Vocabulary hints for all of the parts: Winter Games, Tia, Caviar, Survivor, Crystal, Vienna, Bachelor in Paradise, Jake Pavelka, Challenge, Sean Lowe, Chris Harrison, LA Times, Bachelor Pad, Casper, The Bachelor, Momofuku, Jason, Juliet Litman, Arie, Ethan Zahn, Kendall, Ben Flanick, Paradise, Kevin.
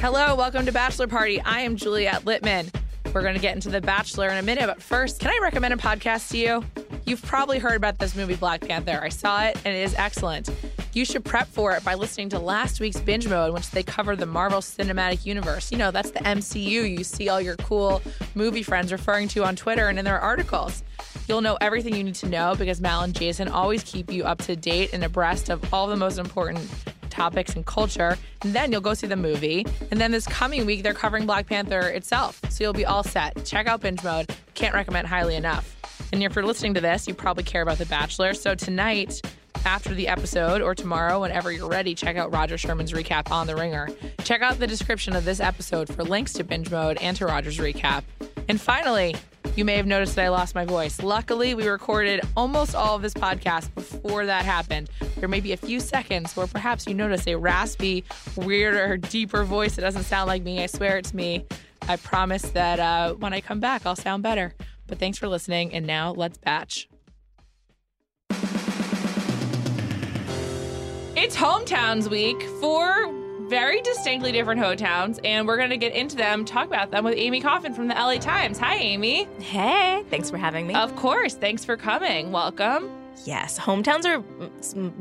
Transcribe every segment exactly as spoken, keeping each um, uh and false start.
Hello, welcome to Bachelor Party. I am Juliet Litman. We're going to get into The Bachelor in a minute, but first, can I recommend a podcast to you? You've probably heard about this movie, Black Panther. I saw it, and it is excellent. You should prep for it by listening to last week's Binge Mode, in which they covered the Marvel Cinematic Universe. You know, that's the M C U you see all your cool movie friends referring to on Twitter and in their articles. You'll know everything you need to know because Mal and Jason always keep you up to date and abreast of all the most important topics and culture. And then you'll go see the movie. And then this coming week, they're covering Black Panther itself. So you'll be all set. Check out Binge Mode. Can't recommend highly enough. And if you're listening to this, you probably care about The Bachelor. So tonight, after the episode, or tomorrow, whenever you're ready, check out Roger Sherman's recap on The Ringer. Check out the description of this episode for links to Binge Mode and to Roger's recap. And finally, you may have noticed that I lost my voice. Luckily, we recorded almost all of this podcast before that happened. There may be a few seconds where perhaps you notice a raspy, weirder, deeper voice that doesn't sound like me. I swear it's me. I promise that uh, when I come back, I'll sound better. But thanks for listening, and now let's batch. It's Hometowns Week for very distinctly different hometowns, and we're going to get into them, talk about them with Amy Coffin from the L A Times. Hi, Amy. Hey, thanks for having me. Of course. Thanks for coming. Welcome. Yes. Hometowns are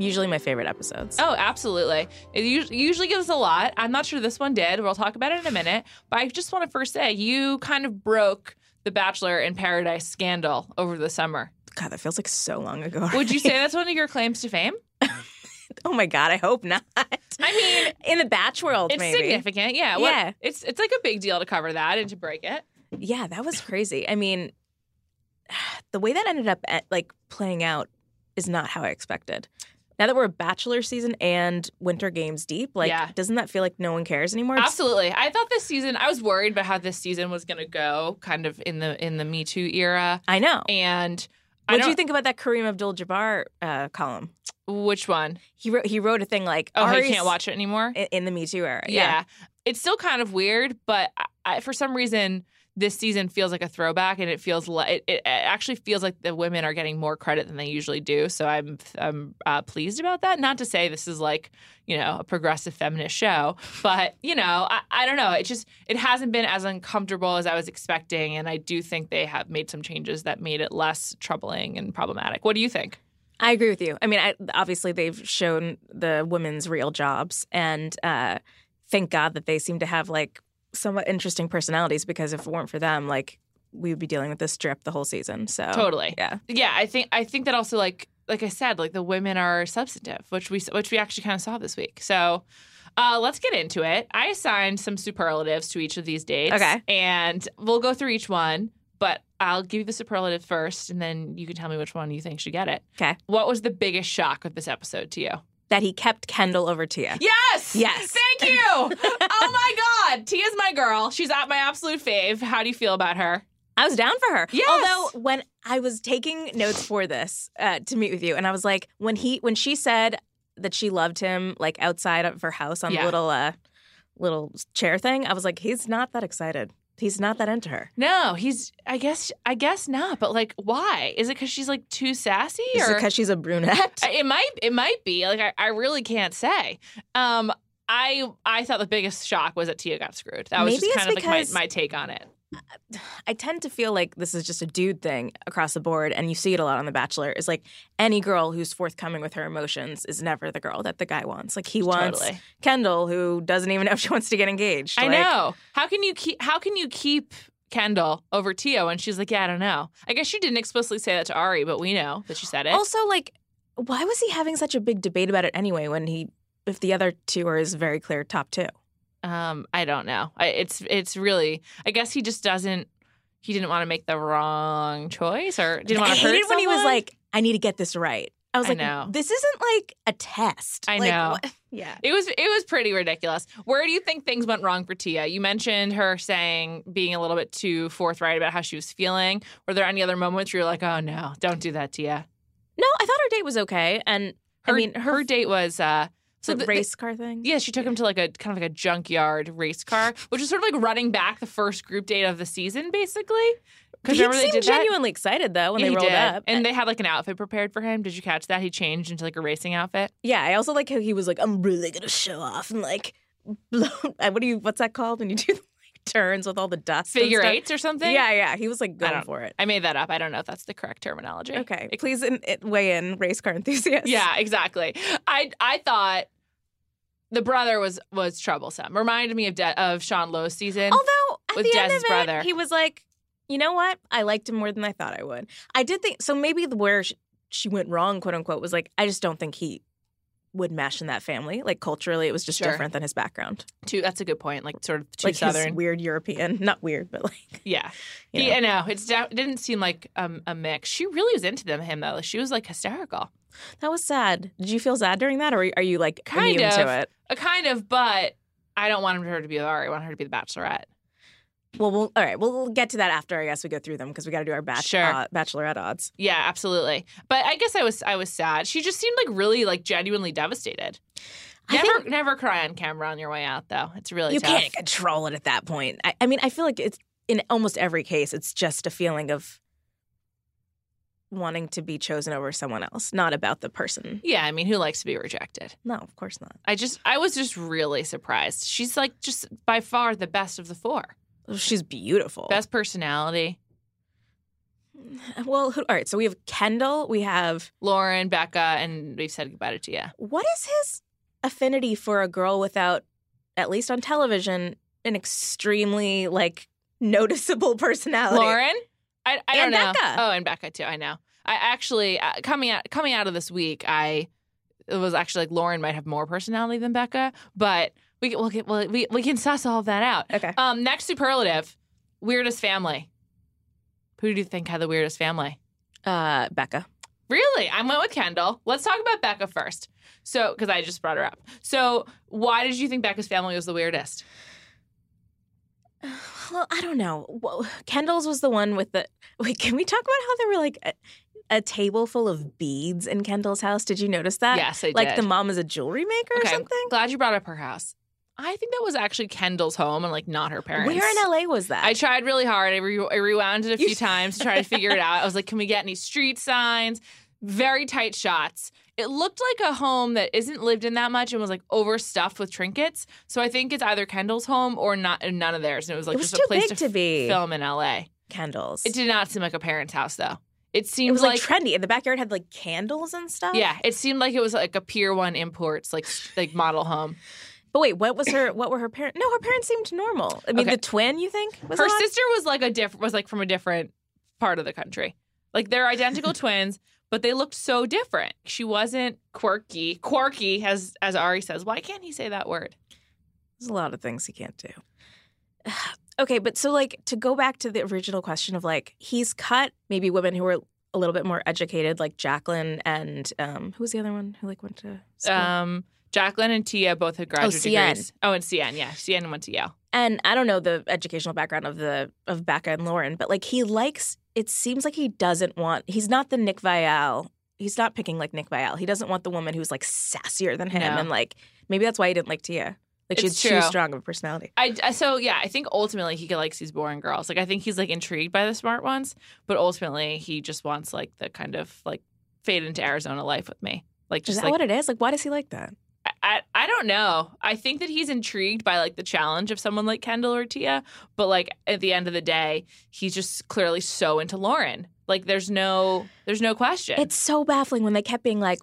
usually my favorite episodes. Oh, absolutely. It usually gives us a lot. I'm not sure this one did. We'll talk about it in a minute. But I just want to first say you kind of broke the Bachelor in Paradise scandal over the summer. God, that feels like so long ago. Already. Would you say that's one of your claims to fame? Oh my God, I hope not. I mean, in the Batch world, it's maybe. It's significant, yeah. Well, yeah. It's it's like a big deal to cover that and to break it. Yeah, that was crazy. I mean, the way that ended up at, like playing out is not how I expected. Now that we're a Bachelor season and Winter Games deep, like, yeah. Doesn't that feel like no one cares anymore? It's- Absolutely. I thought this season, I was worried about how this season was going to go, kind of in the in the Me Too era. I know. And what do you think about that Kareem Abdul-Jabbar uh, column? Which one? He wrote he wrote a thing like, oh, Arie's, he can't watch it anymore? In, in the Me Too era. Yeah. yeah. It's still kind of weird, but I, I, for some reason, this season feels like a throwback, and it feels like it, it actually feels like the women are getting more credit than they usually do. So I'm I'm uh, pleased about that. Not to say this is like, you know, a progressive feminist show, but, you know, I, I don't know. It just it hasn't been as uncomfortable as I was expecting. And I do think they have made some changes that made it less troubling and problematic. What do you think? I agree with you. I mean, I, obviously, they've shown the women's real jobs, and uh, thank God that they seem to have, like, somewhat interesting personalities, because if it weren't for them, like, we would be dealing with this drip the whole season. So totally. Yeah. Yeah, I think I think that also, like, like I said, like, the women are substantive, which we which we actually kind of saw this week. So uh, let's get into it. I assigned some superlatives to each of these dates. Okay. And we'll go through each one. But I'll give you the superlative first, and then you can tell me which one you think should get it. Okay. What was the biggest shock of this episode to you? That he kept Kendall over Tia. Yes! Yes. Thank you! Oh, my God. Tia's my girl. She's at my absolute fave. How do you feel about her? I was down for her. Yes. Although, when I was taking notes for this uh, to meet with you, and I was like, when he, when she said that she loved him, like, outside of her house on yeah. the little, uh, little chair thing, I was like, he's not that excited. He's not that into her. No, he's, I guess, I guess not. But, like, why? Is it because she's, like, too sassy? Or? Is it because she's a brunette? It might, it might be. Like, I, I really can't say. Um, I, I thought the biggest shock was that Tia got screwed. That was Maybe just kind of, like, my, my take on it. I tend to feel like this is just a dude thing across the board, and you see it a lot on The Bachelor. Is like any girl who's forthcoming with her emotions is never the girl that the guy wants. Like, he wants totally. Kendall, who doesn't even know if she wants to get engaged. I like, know. How can you keep? How can you keep Kendall over Tia? And she's like, yeah, I don't know. I guess she didn't explicitly say that to Arie, but we know that she said it. Also, like, why was he having such a big debate about it anyway? When he, if the other two are his very clear top two. Um, I don't know. I, it's it's really. I guess he just doesn't. He didn't want to make the wrong choice, or didn't want to hurt someone. I hated when he was like, "I need to get this right." I was I like, know. "This isn't like a test." I like, know. What? Yeah, it was it was pretty ridiculous. Where do you think things went wrong for Tia? You mentioned her saying being a little bit too forthright about how she was feeling. Were there any other moments where you're like, "Oh no, don't do that, Tia"? No, I thought her date was okay, and her, I mean, her, her date was. Uh, So the, the race car thing? Yeah, she took him to like a kind of like a junkyard race car, which is sort of like running back the first group date of the season, basically. Because remember they did that? He seemed genuinely excited though when they rolled up, and they had like an outfit prepared for him. Did you catch that? He changed into like a racing outfit. Yeah, I also like how he was like, "I'm really gonna show off," and like blown. What do you? What's that called when you do the, like, turns with all the dust? Figure eights or something. Yeah, yeah. He was like going for it. I made that up. I don't know if that's the correct terminology. Okay, it, please in, it, weigh in, race car enthusiasts. Yeah, exactly. I I thought the brother was was troublesome. Reminded me of De- of Sean Lowe's season. Although at with the Dez's end of it, brother, he was like, you know what? I liked him more than I thought I would. I did think so. Maybe the where she, she went wrong, quote unquote, was like I just don't think he would mesh in that family. Like culturally, it was just sure. different than his background. Too. That's a good point. Like sort of too like southern, his weird European. Not weird, but like yeah, you know. He, I know it's it didn't seem like um, a mix. She really was into them. Him though, she was like hysterical. That was sad. Did you feel sad during that, or are you like kind immune of, to it? A kind of, but I don't want her to be Arie. I want her to be the Bachelorette. Well, we'll all right. We'll, we'll get to that after I guess we go through them because we got to do our bach- sure. uh, Bachelorette odds. Yeah, absolutely. But I guess I was I was sad. She just seemed like really like genuinely devastated. I never think, never cry on camera on your way out though. It's really you tough. Can't control it at that point. I, I mean, I feel like it's in almost every case. It's just a feeling of wanting to be chosen over someone else, not about the person. Yeah, I mean, who likes to be rejected? No, of course not. I just I was just really surprised. She's like just by far the best of the four. She's beautiful. Best personality. Well, who, all right. So we have Kendall. We have Lauren, Becca, and we've said goodbye to Tia. What is his affinity for a girl without, at least on television, an extremely, like, noticeable personality? Lauren? I, I don't know. And Becca. Oh, and Becca, too. I know. I actually, uh, coming out coming out of this week, I it was actually like Lauren might have more personality than Becca, but... We can, we'll get, we'll, we we can suss all of that out. Okay. Um, next superlative, weirdest family. Who do you think had the weirdest family? Uh, Becca. Really? I went with Kendall. Let's talk about Becca first. So, because I just brought her up. So, why did you think Becca's family was the weirdest? Well, I don't know. Well, Kendall's was the one with the. Wait, can we talk about how they were like. A, A table full of beads in Kendall's house. Did you notice that? Yes, I did. Like the mom is a jewelry maker okay, or something? I'm glad you brought up her house. I think that was actually Kendall's home and, like, not her parents. Where in L A was that? I tried really hard. I, re- I rewound it a few times to try to figure it out. I was like, can we get any street signs? Very tight shots. It looked like a home that isn't lived in that much and was, like, overstuffed with trinkets. So I think it's either Kendall's home or not none of theirs. And it was, like, it was just a place to, to be. Film in L A. Kendall's. It did not seem like a parents' house, though. It seemed it was like, like trendy. And the backyard had like candles and stuff. Yeah, it seemed like it was like a Pier One Imports like like model home. But wait, what was her? What were her parents? No, her parents seemed normal. I mean, okay. The twin. You think was her odd? Sister was like a diff- was like from a different part of the country. Like they're identical twins, but they looked so different. She wasn't quirky. Quirky, as as Arie says. Why can't he say that word? There's a lot of things he can't do. Okay, but so, like, to go back to the original question of, like, he's cut maybe women who were a little bit more educated, like Jacqueline and um, – who was the other one who, like, went to school? Um, Jacqueline and Tia both had graduate oh, C N. Degrees. Oh, and C N, yeah. C N went to Yale. And I don't know the educational background of the of Becca and Lauren, but, like, he likes – it seems like he doesn't want – he's not the Nick Viall. He's not picking, like, Nick Viall. He doesn't want the woman who's, like, sassier than him. No. And, like, maybe that's why he didn't like Tia. Like, she's too strong of a personality. I, so, yeah, I think ultimately he likes these boring girls. Like, I think he's, like, intrigued by the smart ones. But ultimately, he just wants, like, the kind of, like, fade into Arizona life with me. Like, just, is that like, what it is? Like, why does he like that? I, I I don't know. I think that he's intrigued by, like, the challenge of someone like Kendall or Tia. But, like, at the end of the day, he's just clearly so into Lauren. Like, there's no there's no question. It's so baffling when they kept being, like,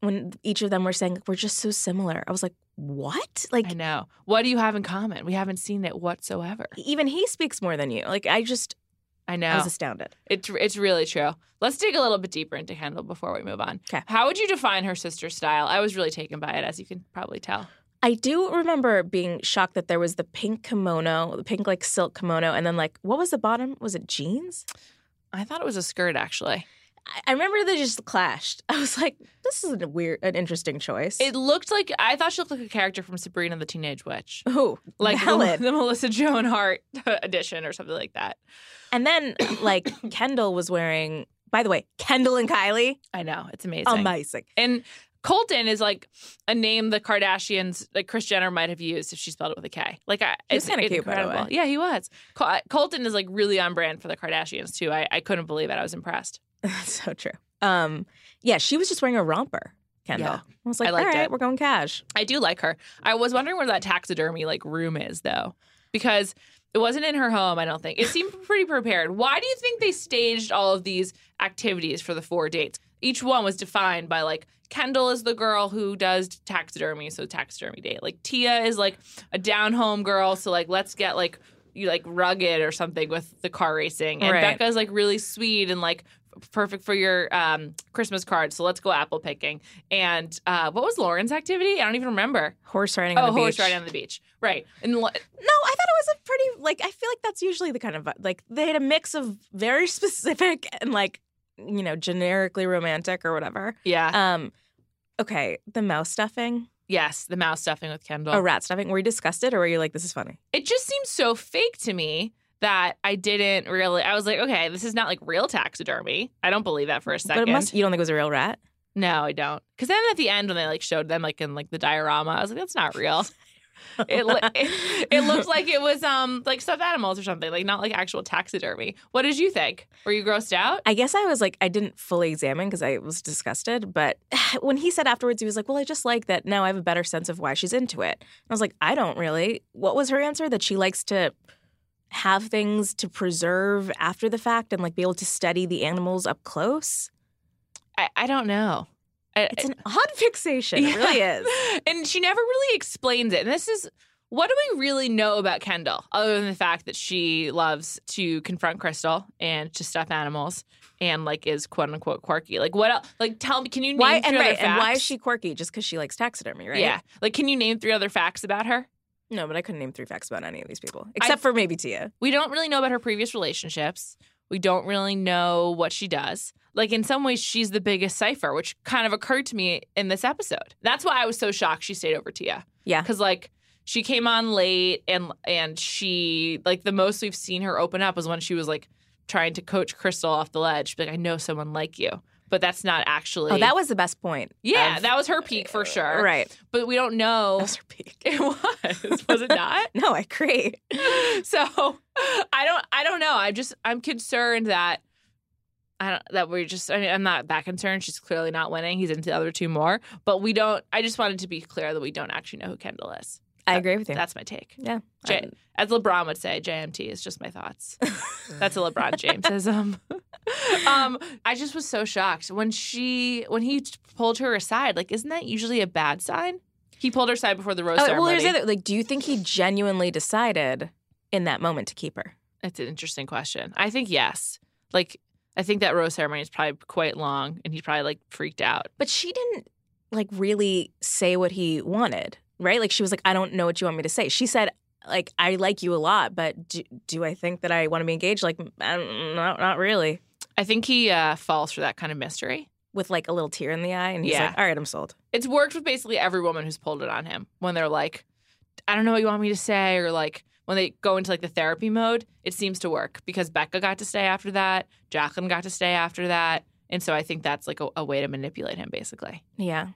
when each of them were saying, like, we're just so similar. I was like, what? Like, I know. What do you have in common? We haven't seen it whatsoever. Even he speaks more than you. Like, I just, I know. I was astounded. It's it's really true. Let's dig a little bit deeper into Kendall before we move on. Okay. How would you define her sister's style? I was really taken by it, as you can probably tell. I do remember being shocked that there was the pink kimono, the pink, like, silk kimono. And then, like, what was the bottom? Was it jeans? I thought it was a skirt, actually. I remember they just clashed. I was like, this is a weird, an interesting choice. It looked like, I thought she looked like a character from Sabrina the Teenage Witch. Ooh, like the, the Melissa Joan Hart edition or something like that. And then, like, Kendall was wearing, by the way, Kendall and Kylie. I know. It's amazing. Amazing. And Colton is, like, a name the Kardashians, like, Kris Jenner might have used if she spelled it with a K. Like, I, he was kind of cute, incredible. By the way. Yeah, he was. Col- Colton is, like, really on brand for the Kardashians, too. I, I couldn't believe it. I was impressed. That's so true. Um, yeah, she was just wearing a romper. Kendall. Yeah. I was like, I all right, it. we're going cash. I do like her. I was wondering where that taxidermy like room is, though, because it wasn't in her home, I don't think. It seemed pretty prepared. Why do you think they staged all of these activities for the four dates? Each one was defined by, like, Kendall is the girl who does taxidermy, so taxidermy date. Like, Tia is, like, a down-home girl, so, like, let's get, like, you like rugged or something with the car racing. And right. Becca's, like, really sweet and, like, perfect for your um, Christmas card, so let's go apple picking. And uh, what was Lauren's activity? I don't even remember. Horse riding on oh, the beach. Oh, horse riding on the beach. Right. And lo- No, I thought it was a pretty, like, I feel like that's usually the kind of, like, they had a mix of very specific and, like, you know, generically romantic or whatever. Yeah. Um, okay, the mouse stuffing. Yes, the mouse stuffing with Kendall. Oh, rat stuffing. Were you disgusted or were you like, this is funny? It just seems so fake to me that I didn't really, I was like, okay, this is not like real taxidermy. I don't believe that for a second. But it must, you don't think it was a real rat? No, I don't. Because then at the end when they like showed them like in like the diorama, I was like, that's not real. It, it it looked like it was um like stuffed animals or something, like not like actual taxidermy. What did you think? Were you grossed out? I guess I was like, I didn't fully examine because I was disgusted. But when he said afterwards, he was like, well, I just like that now I have a better sense of why she's into it. And I was like, I don't really. What was her answer? That she likes to have things to preserve after the fact and like be able to study the animals up close? I, I don't know. It's an odd fixation. Yeah. It really is. And she never really explains it. And this is, what do we really know about Kendall other than the fact that she loves to confront Crystal and to stuff animals and, like, is quote-unquote quirky? Like, what else? Like, tell me, can you name why, three and, other right, facts? And why is she quirky? Just because she likes taxidermy, right? Yeah. Like, can you name three other facts about her? No, but I couldn't name three facts about any of these people. Except I, for maybe Tia. We don't really know about her previous relationships. We don't really know what she does. Like, in some ways, she's the biggest cipher, which kind of occurred to me in this episode. That's why I was so shocked she stayed over Tia. Yeah. Because, like, she came on late, and and she, like, the most we've seen her open up was when she was, like, trying to coach Crystal off the ledge. She'd be like, I know someone like you. But that's not actually. Oh, that was the best point. Yeah, of, that was her peak for sure. Right. But we don't know. That was her peak. It was. Was it not? No, I agree. So I don't I don't know. I'm just I'm concerned that I don't that we're just I mean, I'm not that concerned. She's clearly not winning. He's into the other two more. But we don't I just wanted to be clear that we don't actually know who Kendall is. I agree with you. That's my take. Yeah. J- um, As LeBron would say, J M T is just my thoughts. That's a LeBron Jamesism. um, I just was so shocked when she when he pulled her aside. Like, isn't that usually a bad sign? He pulled her aside before the rose oh, ceremony. Well, there's other, like, do you think he genuinely decided in that moment to keep her? That's an interesting question. I think yes. Like, I think that rose ceremony is probably quite long, and he probably like freaked out. But she didn't like really say what he wanted. Right? Like, she was like, I don't know what you want me to say. She said, like, I like you a lot, but do, do I think that I want to be engaged? Like, I don't, not, not really. I think he uh, falls for that kind of mystery. With, like, a little tear in the eye, and he's yeah. like, all right, I'm sold. It's worked with basically every woman who's pulled it on him when they're like, I don't know what you want me to say, or, like, when they go into, like, the therapy mode, it seems to work because Becca got to stay after that, Jacqueline got to stay after that. And so I think that's, like, a, a way to manipulate him, basically. Yeah.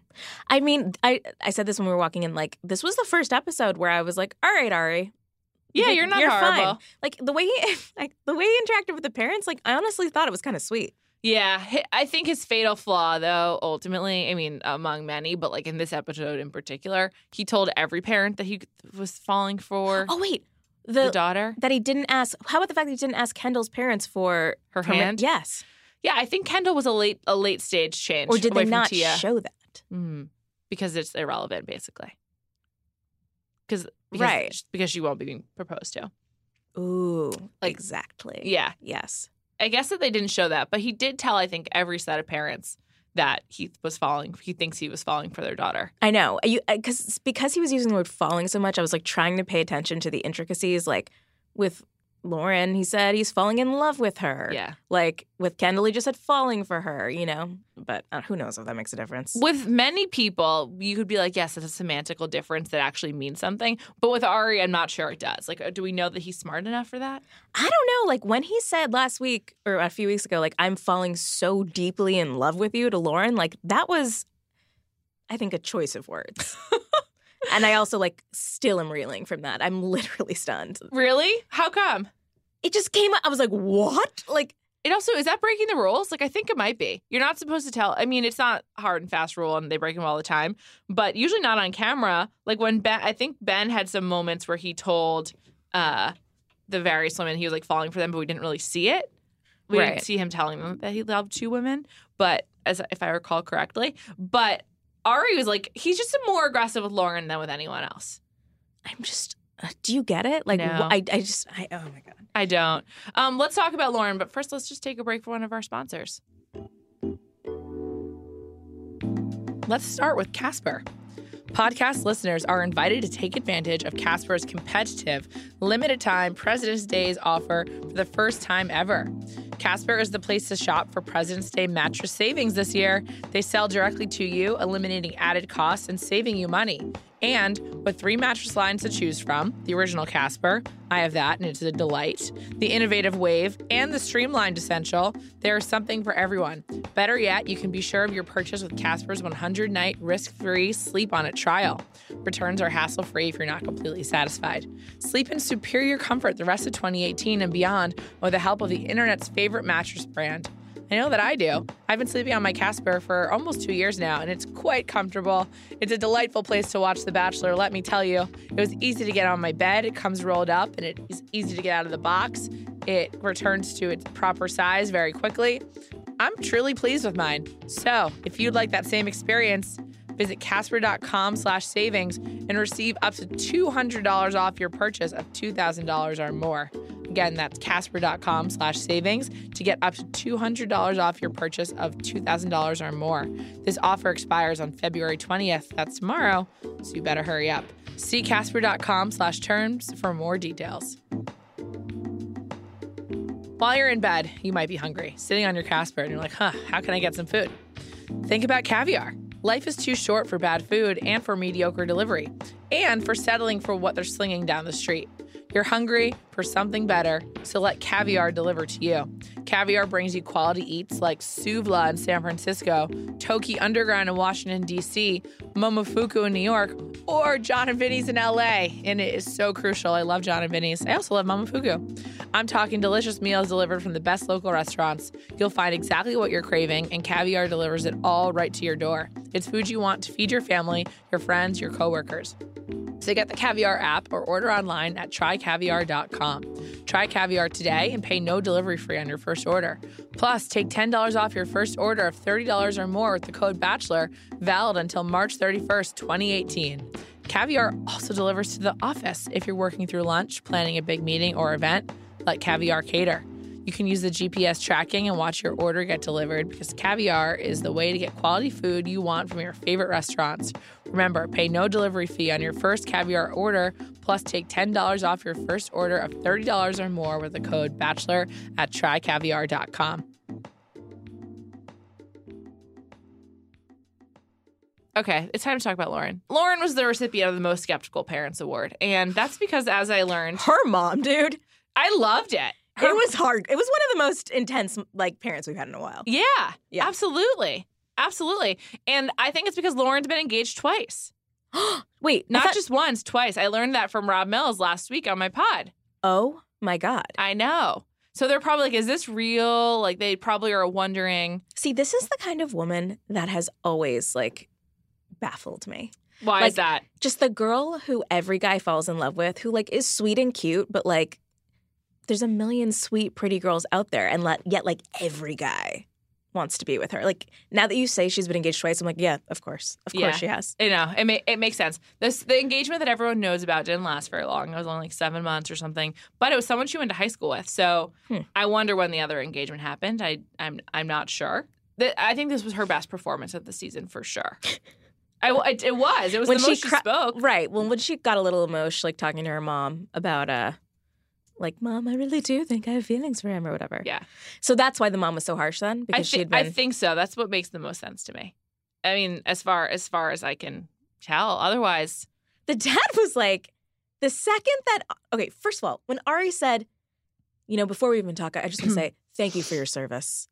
I mean, I, I said this when we were walking in, like, this was the first episode where I was like, all right, Arie. Yeah, you're not you're horrible. Fine. Like, the way he like the way he interacted with the parents, like, I honestly thought it was kind of sweet. Yeah. I think his fatal flaw, though, ultimately, I mean, among many, but, like, in this episode in particular, he told every parent that he was falling for. Oh, wait. The, the daughter? That he didn't ask. How about the fact that he didn't ask Kendall's parents for her hand? Ma- yes. Yeah, I think Kendall was a late a late stage change. Or did they not Tia. show that? Mm, because it's irrelevant, basically. Because right. because she won't be being proposed to. Ooh, like, exactly. Yeah. Yes. I guess that they didn't show that, but he did tell, I think, every set of parents that he was falling. He thinks he was falling for their daughter. I know. You, cause, because he was using the word falling so much, I was, like, trying to pay attention to the intricacies, like, with Lauren, he said he's falling in love with her. Yeah. Like, with Kendall, he just said falling for her, you know? But uh, who knows if that makes a difference. With many people, you could be like, yes, it's a semantical difference that actually means something. But with Arie, I'm not sure it does. Like, do we know that he's smart enough for that? I don't know. Like, when he said last week or a few weeks ago, like, I'm falling so deeply in love with you to Lauren, like, that was, I think, a choice of words. And I also, like, still am reeling from that. I'm literally stunned. Really? How come? It just came up. I was like, what? Like, It also, is that breaking the rules? Like, I think it might be. You're not supposed to tell. I mean, it's not hard and fast rule, and they break them all the time. But usually not on camera. Like, when Ben, I think Ben had some moments where he told uh, the various women he was, like, falling for them, but we didn't really see it. We right. didn't see him telling them that he loved two women, but as if I recall correctly. But Arie was, like, he's just more aggressive with Lauren than with anyone else. I'm just... Do you get it? Like, no. I, I just, I, oh my God. I don't. Um, let's talk about Lauren, but first let's just take a break for one of our sponsors. Let's start with Casper. Podcast listeners are invited to take advantage of Casper's competitive, limited-time President's Day's offer for the first time ever. Casper is the place to shop for President's Day mattress savings this year. They sell directly to you, eliminating added costs and saving you money. And with three mattress lines to choose from, the original Casper, I have that, and it's a delight, the innovative Wave, and the streamlined Essential, there is something for everyone. Better yet, you can be sure of your purchase with Casper's one hundred night risk-free Sleep On It trial. Returns are hassle-free if you're not completely satisfied. Sleep in superior comfort the rest of twenty eighteen and beyond with the help of the internet's favorite mattress brand. I know that I do. I've been sleeping on my Casper for almost two years now, and it's quite comfortable. It's a delightful place to watch The Bachelor, let me tell you. It was easy to get on my bed. It comes rolled up, and it is easy to get out of the box. It returns to its proper size very quickly. I'm truly pleased with mine. So if you'd like that same experience, visit casper.com slash savings and receive up to two hundred dollars off your purchase of two thousand dollars or more. Again, that's casper.com slash savings to get up to two hundred dollars off your purchase of two thousand dollars or more. This offer expires on February twentieth. That's tomorrow, so you better hurry up. See casper.com slash terms for more details. While you're in bed, you might be hungry, sitting on your Casper, and you're like, huh, how can I get some food? Think about Caviar. Life is too short for bad food and for mediocre delivery and for settling for what they're slinging down the street. You're hungry for something better, so let Caviar deliver to you. Caviar brings you quality eats like Suvla in San Francisco, Toki Underground in Washington, D C, Momofuku in New York, or John and Vinny's in L A. And it is so crucial. I love John and Vinny's. I also love Momofuku. I'm talking delicious meals delivered from the best local restaurants. You'll find exactly what you're craving, and Caviar delivers it all right to your door. It's food you want to feed your family, your friends, your coworkers. So get the Caviar app or order online at try caviar dot com. Try Caviar today and pay no delivery fee on your first order. Plus, take ten dollars off your first order of thirty dollars or more with the code BACHELOR, valid until March thirty-first, twenty eighteen. Caviar also delivers to the office if you're working through lunch, planning a big meeting or event. Let Caviar cater. You can use the G P S tracking and watch your order get delivered because Caviar is the way to get quality food you want from your favorite restaurants. Remember, pay no delivery fee on your first Caviar order, plus take ten dollars off your first order of thirty dollars or more with the code BACHELOR at try caviar dot com. Okay, it's time to talk about Lauren. Lauren was the recipient of the Most Skeptical Parents Award, and that's because, as I learned... Her mom, dude. I loved it. Her, it was hard. It was one of the most intense, like, parents we've had in a while. Yeah, yeah. Absolutely. Absolutely. And I think it's because Lauren's been engaged twice. Wait. Not thought... just once, twice. I learned that from Rob Mills last week on my pod. Oh, my God. I know. So they're probably like, is this real? Like, they probably are wondering. See, this is the kind of woman that has always, like, baffled me. Why like, is that? Just the girl who every guy falls in love with, who, like, is sweet and cute, but, like, there's a million sweet, pretty girls out there, and let, yet, like, every guy wants to be with her. Like, now that you say she's been engaged twice, I'm like, yeah, of course. Of yeah. course she has. You know, it, ma- it makes sense. This, the engagement that everyone knows about didn't last very long. It was only, like, seven months or something. But it was someone she went to high school with. So hmm. I wonder when the other engagement happened. I, I'm I'm not sure. The, I think this was her best performance of the season for sure. I, it, it was. It was when the most she, cr- she spoke. Right. Well, when she got a little emotional, like, talking to her mom about— uh. Like, Mom, I really do think I have feelings for him or whatever. Yeah. So that's why the mom was so harsh then? Because I, th- she had been... I think so. That's what makes the most sense to me. I mean, as far as far as I can tell. Otherwise. The dad was like, the second that... Okay, first of all, when Arie said, you know, before we even talk, I just want to say, thank you for your service.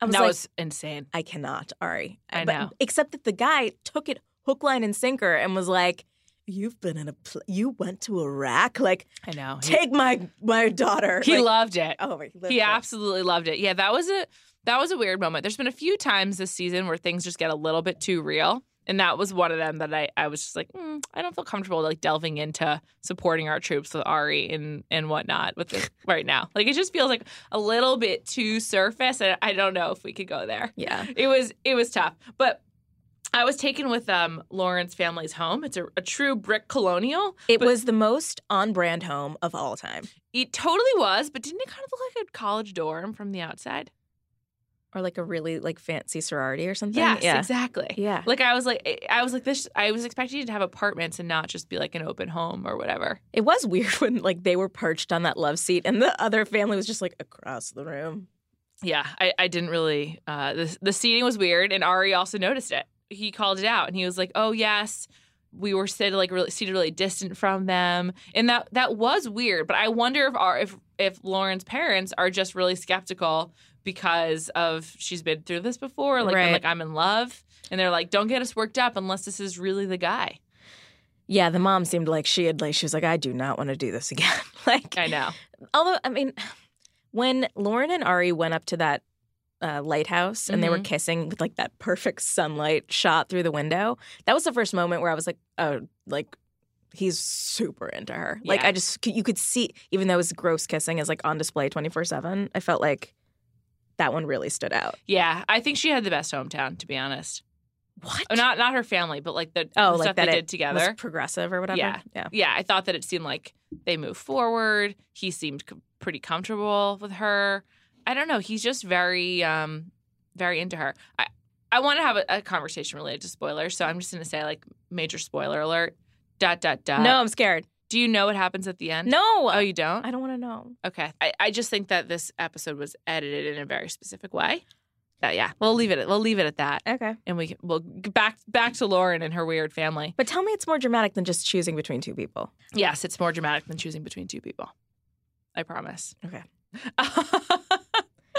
I was that like, was insane. I cannot, Arie. I but, know. Except that the guy took it hook, line, and sinker and was like, You've been in a pl- you went to Iraq, like I know. He, take my my daughter. He like, loved it. Oh, he, loved he it. absolutely loved it. Yeah, that was a that was a weird moment. There's been a few times this season where things just get a little bit too real, and that was one of them that I, I was just like, mm, I don't feel comfortable like delving into supporting our troops with Arie and and whatnot with this right now. Like it just feels like a little bit too surface, and I don't know if we could go there. Yeah, it was it was tough, but. I was taken with um, Lauren's family's home. It's a, a true brick colonial. It was the most on-brand home of all time. It totally was, but didn't it kind of look like a college dorm from the outside? Or like a really like fancy sorority or something? Yes, yeah. exactly. Yeah. Like I was like I was like this I was expecting you to have apartments and not just be like an open home or whatever. It was weird when like they were perched on that love seat and the other family was just like across the room. Yeah, I, I didn't really uh, the the seating was weird and Arie also noticed it. He called it out, and he was like, "Oh yes, we were seated like really, seated really distant from them," and that that was weird. But I wonder if our if if Lauren's parents are just really skeptical because of she's been through this before, like, right. been, like I'm in love, and they're like, "Don't get us worked up unless this is really the guy." Yeah, the mom seemed like she had like she was like, "I do not want to do this again." Like I know. Although I mean, when Lauren and Arie went up to that. Uh, lighthouse and mm-hmm. they were kissing with like that perfect sunlight shot through the window. That was the first moment where I was like, oh, like he's super into her. Yeah. Like I just you could see, even though his gross kissing is like on display twenty-four seven, I felt like that one really stood out. Yeah, I think she had the best hometown, to be honest. What? Oh, not not her family, but like the, oh, the like stuff that they it did together. Was progressive or whatever. Yeah. yeah, yeah. I thought that it seemed like they moved forward. He seemed co- pretty comfortable with her. I don't know. He's just very, um, very into her. I, I want to have a, a conversation related to spoilers, so I'm just going to say, like, major spoiler alert, dot, dot, dot. No, I'm scared. Do you know what happens at the end? No. Oh, you don't? I don't want to know. Okay. I, I just think that this episode was edited in a very specific way. But yeah, we'll leave it. We'll leave it at that. Okay. And we we'll back back to Lauren and her weird family. But tell me, it's more dramatic than just choosing between two people. Yes, it's more dramatic than choosing between two people. I promise. Okay.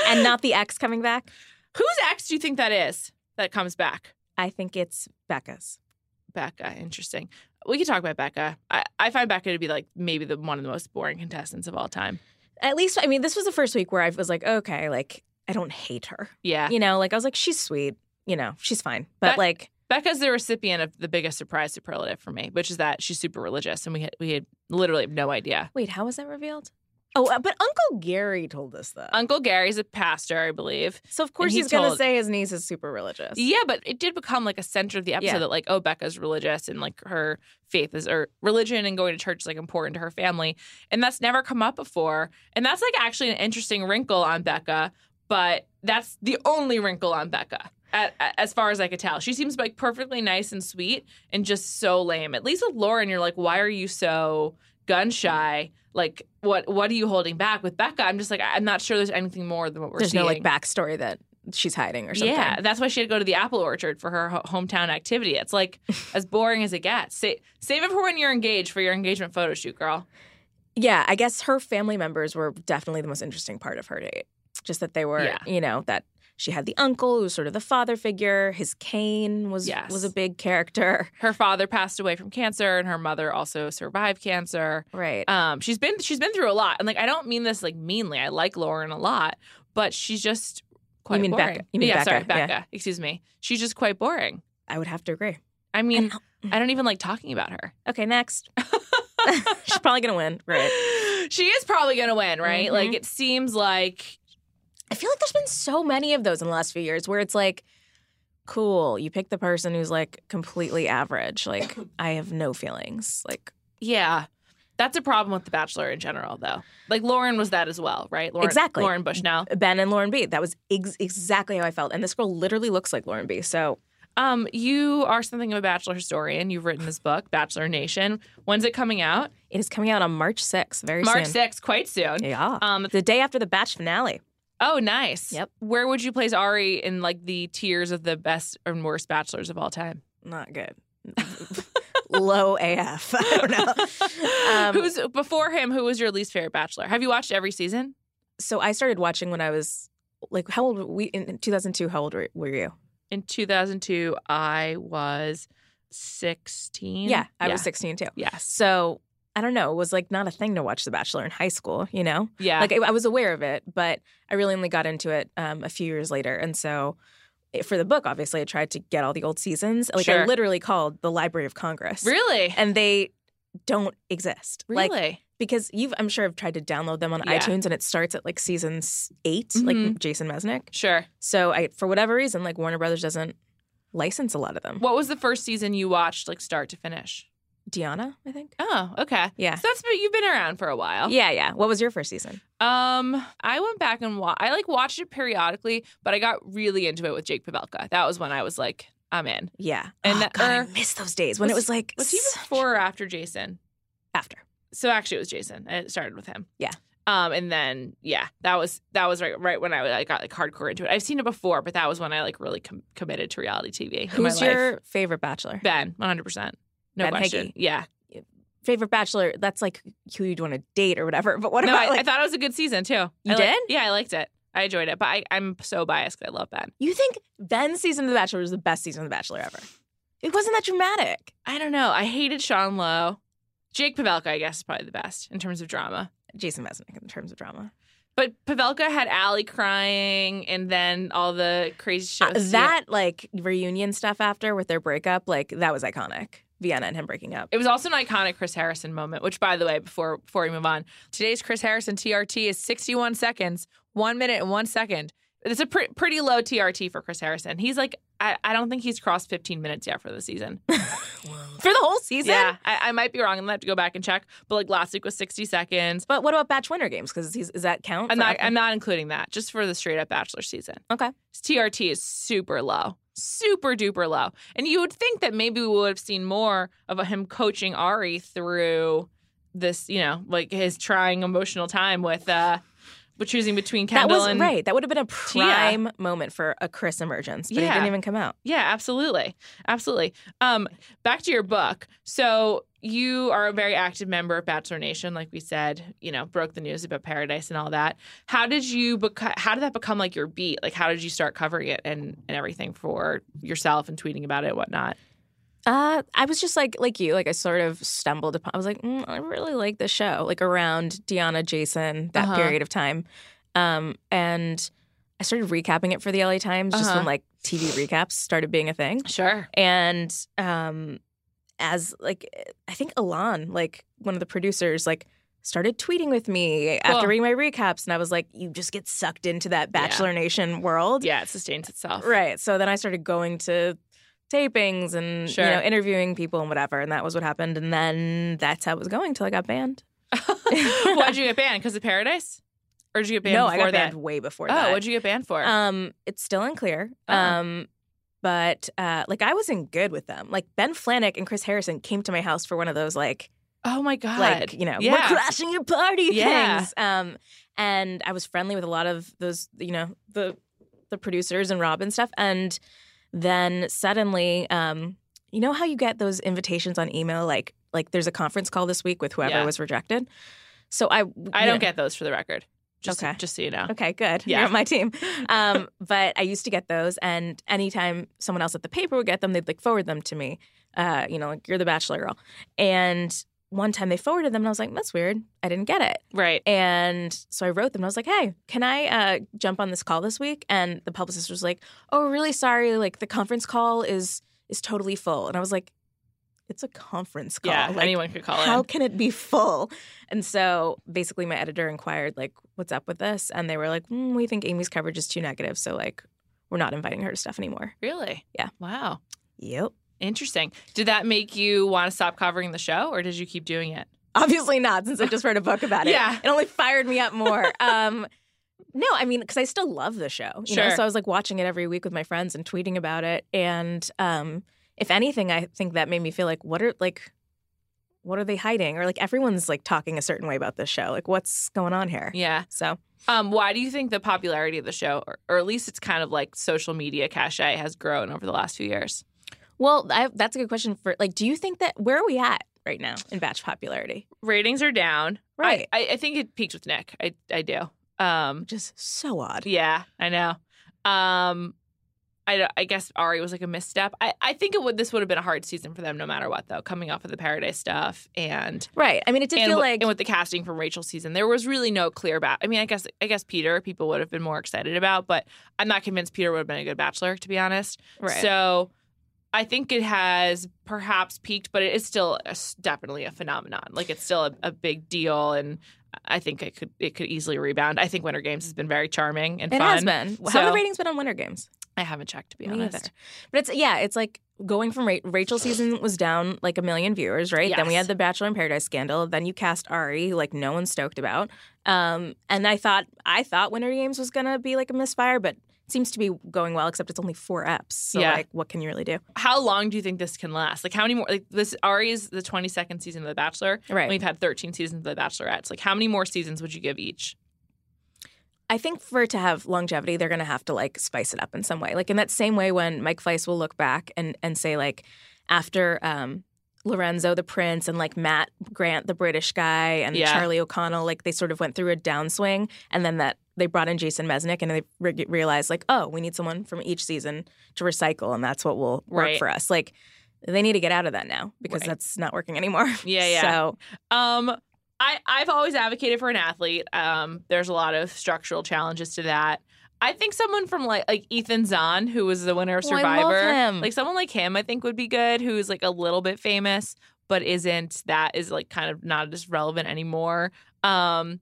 And not the ex coming back? Whose ex do you think that is that comes back? I think it's Becca's. Becca, interesting. We could talk about Becca. I, I find Becca to be like maybe the one of the most boring contestants of all time. At least, I mean, this was the first week where I was like, okay, like, I don't hate her. Yeah. You know, like, I was like, she's sweet. You know, she's fine. But, Be- like... Becca's the recipient of the biggest surprise superlative for me, which is that she's super religious, and we had, we had literally no idea. Wait, how was that revealed? Oh, but Uncle Gary told us that. Uncle Gary's a pastor, I believe. So, of course, he's he going to say his niece is super religious. Yeah, but it did become, like, a center of the episode yeah. that, like, oh, Becca's religious and, like, her faith is – or religion and going to church is, like, important to her family. And that's never come up before. And that's, like, actually an interesting wrinkle on Becca, but that's the only wrinkle on Becca. As far as I could tell. She seems like perfectly nice and sweet and just so lame. At least with Lauren, you're like, why are you so gun shy? Like, what what are you holding back? With Becca, I'm just like, I'm not sure there's anything more than what we're there's seeing. There's no, like, backstory that she's hiding or something. Yeah, that's why she had to go to the apple orchard for her ho- hometown activity. It's, like, as boring as it gets. Sa- save it for when you're engaged for your engagement photo shoot, girl. Yeah, I guess her family members were definitely the most interesting part of her date. Just that they were, yeah. you know, that she had the uncle who was sort of the father figure. His cane was yes. was a big character. Her father passed away from cancer, and her mother also survived cancer. Right. Um. She's been she's been through a lot, and like I don't mean this like meanly. I like Lauren a lot, but she's just quite. You mean boring. Becca? You mean yeah, Becca? Sorry, Becca. Yeah. Excuse me. She's just quite boring. I would have to agree. I mean, I don't even like talking about her. Okay, next. She's probably gonna win, right? She is probably gonna win, right? Mm-hmm. Like it seems like. I feel like there's been so many of those in the last few years where it's like, cool, you pick the person who's like completely average. Like, I have no feelings. Like, yeah, that's a problem with The Bachelor in general, though. Like, Lauren was that as well, right? Lauren, exactly. Lauren Bushnell. Ben and Lauren B. That was ex- exactly how I felt. And this girl literally looks like Lauren B. So, um, you are something of a Bachelor historian. You've written this book, Bachelor Nation. When's it coming out? It is coming out on March sixth, very March soon. March sixth, quite soon. Yeah. Um, the day after the Batch finale. Oh, nice. Yep. Where would you place Arie in, like, the tiers of the best and worst bachelors of all time? Not good. Low A F. I don't know. Um, Who's before him, who was your least favorite bachelor? Have you watched every season? So I started watching when I was, like, how old were we? In two thousand two, how old were you? In two thousand two, I was sixteen? Yeah, I yeah. was sixteen too. Yeah. So I don't know. It was like not a thing to watch The Bachelor in high school, you know? Yeah. Like I, I was aware of it, but I really only got into it um, a few years later. And so it, for the book, obviously, I tried to get all the old seasons. Like sure. I literally called the Library of Congress. Really? And they don't exist. Really? Like, because you've, I'm sure, I've tried to download them on yeah. iTunes, and it starts at like season eight, mm-hmm. like Jason Mesnick. Sure. So I, for whatever reason, like Warner Brothers doesn't license a lot of them. What was the first season you watched, like start to finish? Deanna, I think. Oh, okay. Yeah. So that's you've been around for a while. Yeah, yeah. What was your first season? Um, I went back and wa- I like watched it periodically, but I got really into it with Jake Pavelka. That was when I was like, I'm in. Yeah. And oh, that, God, er, I miss those days when was, it was like. Was he before or after Jason? After. So actually, it was Jason. It started with him. Yeah. Um, and then yeah, that was that was right right when I, I got like hardcore into it. I've seen it before, but that was when I like really com- committed to reality T V. Who's your life. favorite Bachelor? Ben, one hundred percent. No Ben question. Peggy. Yeah. Favorite Bachelor, that's like who you'd want to date or whatever. But what no, about I, like I thought it was a good season too. You I did? Liked, yeah, I liked it. I enjoyed it. But I, I'm so biased because I love Ben. You think Ben's season of The Bachelor was the best season of The Bachelor ever? It wasn't that dramatic. I don't know. I hated Sean Lowe. Jake Pavelka, I guess, is probably the best in terms of drama. Jason Mesnick in terms of drama. But Pavelka had Allie crying and then all the crazy shit. Uh, that, like, reunion stuff after with their breakup, like, that was iconic. Vienna and him breaking up. It was also an iconic Chris Harrison moment, which, by the way, before before we move on, today's Chris Harrison T R T is sixty-one seconds, one minute and one second. It's a pre- pretty low T R T for Chris Harrison. He's like, I, I don't think he's crossed fifteen minutes yet for the season. For the whole season? Yeah. I, I might be wrong. I'm going to have to go back and check. But, like, last week was sixty seconds. But what about Batch Winter Games? Because does that count? I'm not, I'm not including that. Just for the straight-up Bachelor season. Okay. His T R T is super low. Super duper low. And you would think that maybe we would have seen more of him coaching Arie through this, you know, like his trying emotional time with... uh But choosing between Kendall that was, and right. That would have been a prime Tia. moment for a Chris emergence, but yeah. it didn't even come out. Yeah, absolutely. Absolutely. Um, back to your book. So you are a very active member of Bachelor Nation, like we said, you know, broke the news about Paradise and all that. How did you beca- how did that become like your beat? Like how did you start covering it and, and everything for yourself and tweeting about it and whatnot? Uh, I was just like like you, like I sort of stumbled upon. I was like, mm, I really like this show, like around Deanna, Jason, that uh-huh. period of time. Um, and I started recapping it for the L A Times just uh-huh. when like T V recaps started being a thing. Sure. And um, as like I think Alon, like one of the producers, like started tweeting with me cool. after reading my recaps, and I was like, you just get sucked into that Bachelor yeah. Nation world. Yeah, it sustains itself. Right. So then I started going to tapings and sure. you know, interviewing people and whatever, and that was what happened, and then that's how it was going till I got banned. Why'd you get banned? Because of Paradise? Or did you get banned no, before that? No, I got banned that? way before oh, that. Oh, what'd you get banned for? Um, it's still unclear. Uh-huh. Um, but uh, like I wasn't good with them. Like Ben Flanick and Chris Harrison came to my house for one of those like, oh my god, like you know, yeah. we're crashing your party yeah. things. Um, and I was friendly with a lot of those, you know, the the producers and Rob and stuff, and. Then suddenly, um, you know how you get those invitations on email, like like there's a conference call this week with whoever yeah. was rejected? So I I don't know. get those for the record, just, okay. just so you know. Okay, good. Yeah. You're on my team. Um, but I used to get those, and anytime someone else at the paper would get them, they'd like forward them to me. Uh, you know, like, you're the Bachelor girl. And one time they forwarded them, and I was like, that's weird. I didn't get it. Right. And so I wrote them, and I was like, hey, can I uh, jump on this call this week? And the publicist was like, oh, really sorry. Like, the conference call is is totally full. And I was like, it's a conference call. Yeah, like, anyone could call how in. How can it be full? And so basically my editor inquired, like, what's up with this? And they were like, mm, we think Amy's coverage is too negative, so, like, we're not inviting her to stuff anymore. Really? Yeah. Wow. Yep. Interesting. Did that make you want to stop covering the show, or did you keep doing it? Obviously not, since I just wrote a book about it. Yeah. It only fired me up more. Um, no, I mean, because I still love the show. You sure. know? So I was, like, watching it every week with my friends and tweeting about it. And um, if anything, I think that made me feel like, what are, like, what are they hiding? Or, like, everyone's, like, talking a certain way about this show. Like, what's going on here? Yeah. So. Um, why do you think the popularity of the show, or, or at least it's kind of, like, social media cachet has grown over the last few years? Well, I, that's a good question for, like, do you think that, where are we at right now in Batch popularity? Ratings are down. Right. I, I, I think it peaked with Nick. I I do. Um, Just so odd. Yeah, I know. Um, I, I guess Arie was like a misstep. I, I think it would. This would have been a hard season for them no matter what, though, coming off of the Paradise stuff. And right. I mean, it did and, feel like. And with the casting from Rachel's season, there was really no clear bat. I mean, I guess I guess Peter, people would have been more excited about. But I'm not convinced Peter would have been a good bachelor, to be honest. Right. So I think it has perhaps peaked, but it is still a, definitely a phenomenon. Like, it's still a, a big deal. And I think it could it could easily rebound. I think Winter Games has been very charming and it fun. It has been. So, how have the ratings been on Winter Games? I haven't checked, to be Me honest. Either. But it's, yeah, it's like going from Ra- Rachel's season was down like a million viewers, right? Yes. Then we had the Bachelor in Paradise scandal. Then you cast Arie, like no one's stoked about. Um, and I thought I thought Winter Games was going to be like a misfire, but it seems to be going well, except it's only four eps. So, yeah. like, what can you really do? How long do you think this can last? Like, how many more? Like, this Arie is the twenty-second season of The Bachelor. Right. And we've had thirteen seasons of The Bachelorettes. Like, how many more seasons would you give each? I think for it to have longevity, they're going to have to, like, spice it up in some way. Like, in that same way when Mike Fleiss will look back and, and say, like, after um, Lorenzo the Prince and, like, Matt Grant the British guy and yeah. Charlie O'Connell, like, they sort of went through a downswing. And then that they brought in Jason Mesnick and they re- realized, like, oh, we need someone from each season to recycle and that's what will work right. for us. Like, they need to get out of that now because right. that's not working anymore. Yeah, yeah. So um, – I, I've always advocated for an athlete. Um, there's a lot of structural challenges to that. I think someone from like like Ethan Zahn, who was the winner of Survivor, oh, I love him. Like someone like him, I think would be good. Who's like a little bit famous, but isn't that is like kind of not as relevant anymore. Um,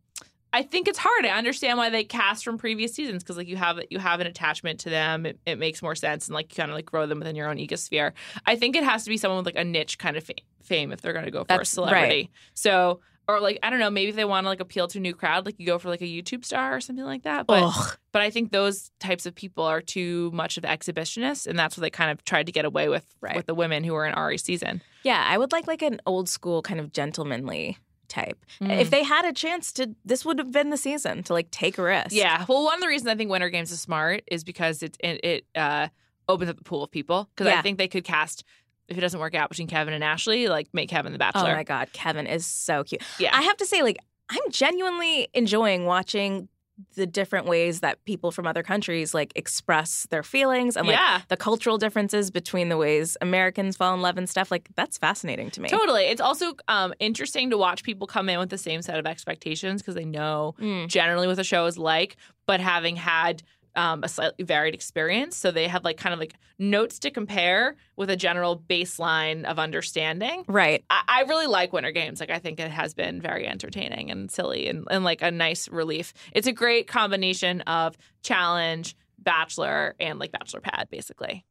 I think it's hard. I understand why they cast from previous seasons because like you have you have an attachment to them. It, it makes more sense and like you kind of like grow them within your own ecosphere. I think it has to be someone with like a niche kind of fame, fame if they're going to go for That's a celebrity. Right. So. Or, like, I don't know, maybe if they want to, like, appeal to a new crowd, like, you go for, like, a YouTube star or something like that. But Ugh. but I think those types of people are too much of exhibitionists, and that's what they kind of tried to get away with right. with the women who were in Arie's season. Yeah, I would like, like, an old-school kind of gentlemanly type. Mm. If they had a chance to, this would have been the season to, like, take a risk. Yeah. Well, one of the reasons I think Winter Games is smart is because it, it, it uh, opens up the pool of people. Because yeah. I think they could cast... If it doesn't work out between Kevin and Ashley, like, make Kevin the Bachelor. Oh, my God. Kevin is so cute. Yeah. I have to say, like, I'm genuinely enjoying watching the different ways that people from other countries, like, express their feelings and, like, yeah. the cultural differences between the ways Americans fall in love and stuff. Like, that's fascinating to me. Totally. It's also um, interesting to watch people come in with the same set of expectations because they know mm. generally what the show is like, but having had... Um, a slightly varied experience. So they have like kind of like notes to compare with a general baseline of understanding. Right. I, I really like Winter Games. Like I think it has been very entertaining and silly and, and like a nice relief. It's a great combination of Challenge, Bachelor, and like Bachelor Pad basically.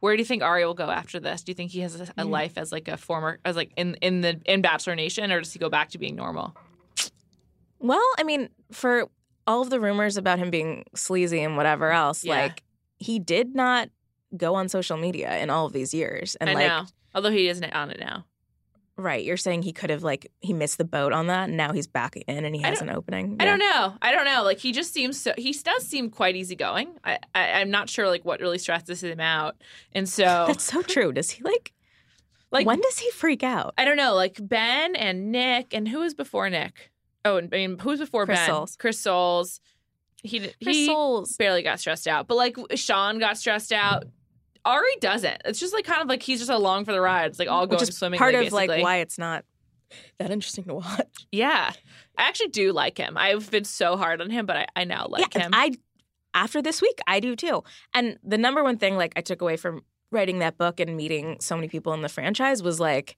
Where do you think Arie will go after this? Do you think he has a, a mm. life as like a former, as like in, in the in Bachelor Nation or does he go back to being normal? Well, I mean, for... all of the rumors about him being sleazy and whatever else, yeah. like, he did not go on social media in all of these years. And I like, know. Although he isn't on it now. Right. You're saying he could have, like, he missed the boat on that, and now he's back in and he has an opening. Yeah. I don't know. I don't know. Like, he just seems so – he does seem quite easygoing. I, I, I'm not sure, like, what really stresses him out. And so – That's so true. Does he, like – like when does he freak out? I don't know. Like, Ben and Nick – and who was before Nick? Oh, I mean, who's before Chris Ben? Souls. Chris Souls. He, he Souls. barely got stressed out. But, like, Sean got stressed out. Arie doesn't. It's just, like, kind of like he's just along for the ride. It's, like, all going swimming. Part of, like, why it's not that interesting to watch. Yeah. I actually do like him. I've been so hard on him, but I, I now like yeah, him. I After this week, I do, too. And the number one thing, like, I took away from writing that book and meeting so many people in the franchise was, like,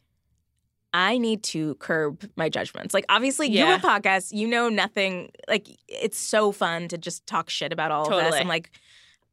I need to curb my judgments. Like, obviously, yeah. you have a podcast. You know nothing. Like, it's so fun to just talk shit about all totally. of this. And, like,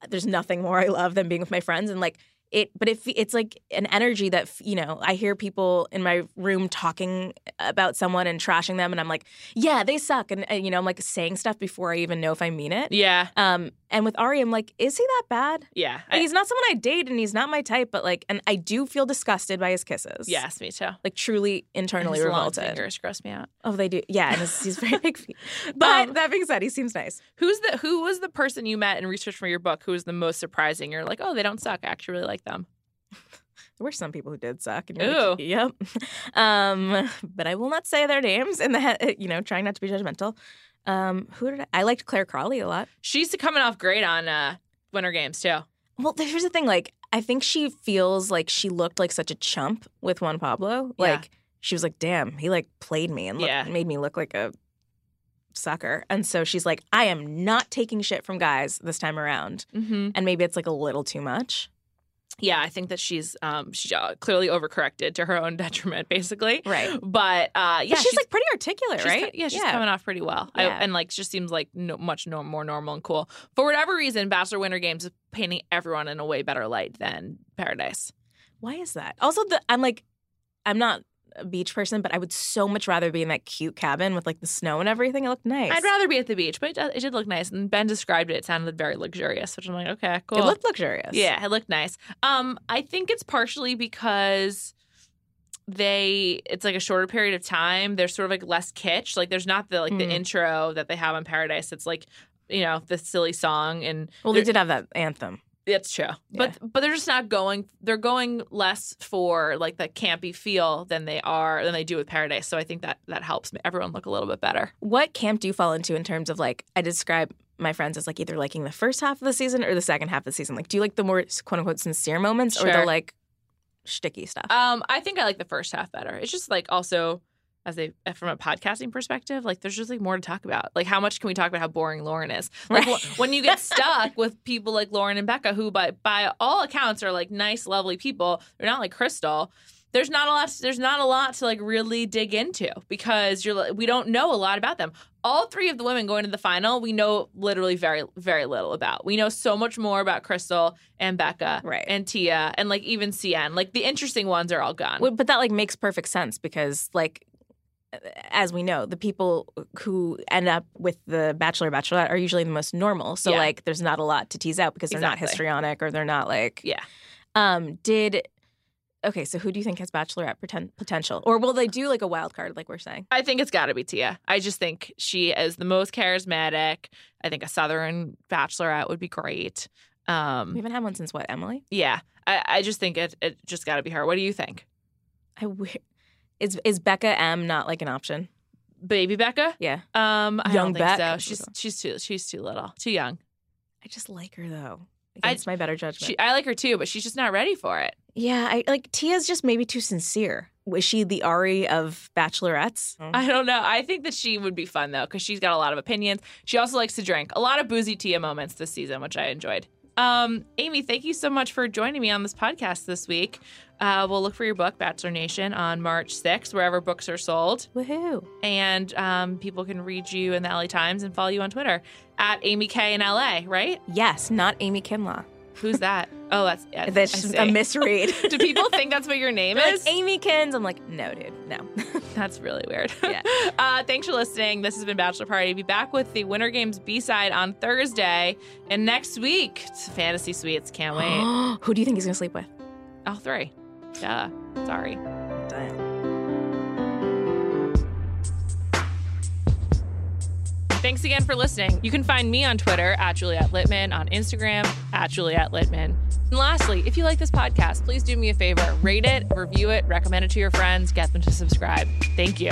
there's nothing more I love than being with my friends. And, like, it – but it, it's, like, an energy that, you know, I hear people in my room talking about someone and trashing them. And I'm like, yeah, they suck. And, and you know, I'm, like, saying stuff before I even know if I mean it. Yeah. Um. And with Arie, I'm like, is he that bad? Yeah. Like, I, he's not someone I date, and he's not my type, but, like, and I do feel disgusted by his kisses. Yes, me too. Like, truly internally his revolted. His long fingers gross me out. Oh, they do. Yeah, and his, he's very big feet. But um, that being said, he seems nice. Who's the Who was the person you met in research for your book who was the most surprising? You're like, oh, they don't suck. I actually really like them. There were some people who did suck. And you're Ooh. Like, yep. Um, but I will not say their names in the, you know, trying not to be judgmental. Um, who did I, I liked Claire Crawley a lot. She's coming off great on uh, Winter Games, too. Well, here's the thing. Like, I think she feels like she looked like such a chump with Juan Pablo. Like, yeah. she was like, damn, he, like, played me and look, yeah. made me look like a sucker. And so she's like, I am not taking shit from guys this time around. Mm-hmm. And maybe it's, like, a little too much. Yeah, I think that she's um, she clearly overcorrected to her own detriment, basically. Right. But, uh, yeah. But she's, she's, like, pretty articulate, she's, right? Yeah, she's yeah. coming off pretty well. Yeah. I, and, like, just seems, like, no, much no, more normal and cool. For whatever reason, Bachelor Winter Games is painting everyone in a way better light than Paradise. Why is that? Also, the, I'm, like, I'm not a beach person, but I would so much rather be in that cute cabin with, like, the snow and everything. It looked nice. I'd rather be at the beach, but it, it did look nice. And Ben described it. It sounded very luxurious, which I'm like, okay, cool. It looked luxurious. Yeah, it looked nice. Um, I think it's partially because they – it's, like, a shorter period of time. They're sort of, like, less kitsch. Like, there's not the, like, mm. the intro that they have on Paradise. It's, like, you know, the silly song. And well, they did have that anthem. That's true. Yeah. But but they're just not going – they're going less for, like, that campy feel than they are – than they do with Paradise. So I think that, that helps everyone look a little bit better. What camp do you fall into in terms of, like – I describe my friends as, like, either liking the first half of the season or the second half of the season. Like, do you like the more, quote-unquote, sincere moments sure. or the, like, shticky stuff? Um, I think I like the first half better. It's just, like, also – As they, from a podcasting perspective, like, there's just, like, more to talk about. Like, how much can we talk about how boring Lauren is? Like, right. when you get stuck with people like Lauren and Becca, who by by all accounts are, like, nice, lovely people. They're not like Crystal. There's not a lot. There's not a lot to, like, really dig into because you're. We don't know a lot about them. All three of the women going to the final, we know literally very, very little about. We know so much more about Crystal and Becca right. and Tia and, like, even C N. Like, the interesting ones are all gone. But that, like, makes perfect sense because, like. As we know, the people who end up with the Bachelor Bachelorette are usually the most normal. So, yeah. like, there's not a lot to tease out because they're exactly. not histrionic or they're not, like... Yeah. Um, did... Okay, so who do you think has Bachelorette pretend- potential? Or will they do, like, a wild card, like we're saying? I think it's got to be Tia. I just think she is the most charismatic. I think a Southern Bachelorette would be great. Um, we haven't had one since, what, Emily? Yeah. I, I just think it, it just got to be her. What do you think? I w- Is is Becca M not, like, an option? Baby Becca? Yeah. Um, I young don't think Beck. so. She's she's too she's too little, too young. I just like her though. It's my better judgment. She, I like her too, but she's just not ready for it. Yeah, I like Tia's just maybe too sincere. Was she the Arie of bachelorettes? Mm-hmm. I don't know. I think that she would be fun though because she's got a lot of opinions. She also likes to drink. A lot of boozy Tia moments this season, which I enjoyed. Um, Amy, thank you so much for joining me on this podcast this week. Uh, we'll look for your book, Bachelor Nation, on March sixth, wherever books are sold. Woohoo! And um, people can read you in the L A Times and follow you on Twitter at Amy K in L A, right? Yes, not Amy Kinlaw. Who's that? Oh, that's yeah, that's just a misread. Do people think that's what your name They're is? Like, Amy Kins. I'm like, no, dude, no. That's really weird. Yeah. Uh, thanks for listening. This has been Bachelor Party. Be back with the Winter Games B-side on Thursday, and next week it's Fantasy Suites. Can't wait. Who do you think he's gonna sleep with? All three. Duh. Sorry. Damn. Thanks again for listening. You can find me on Twitter at Juliet Litman, on Instagram at Juliet Litman. And lastly, if you like this podcast, please do me a favor. Rate it, review it, recommend it to your friends, get them to subscribe. Thank you.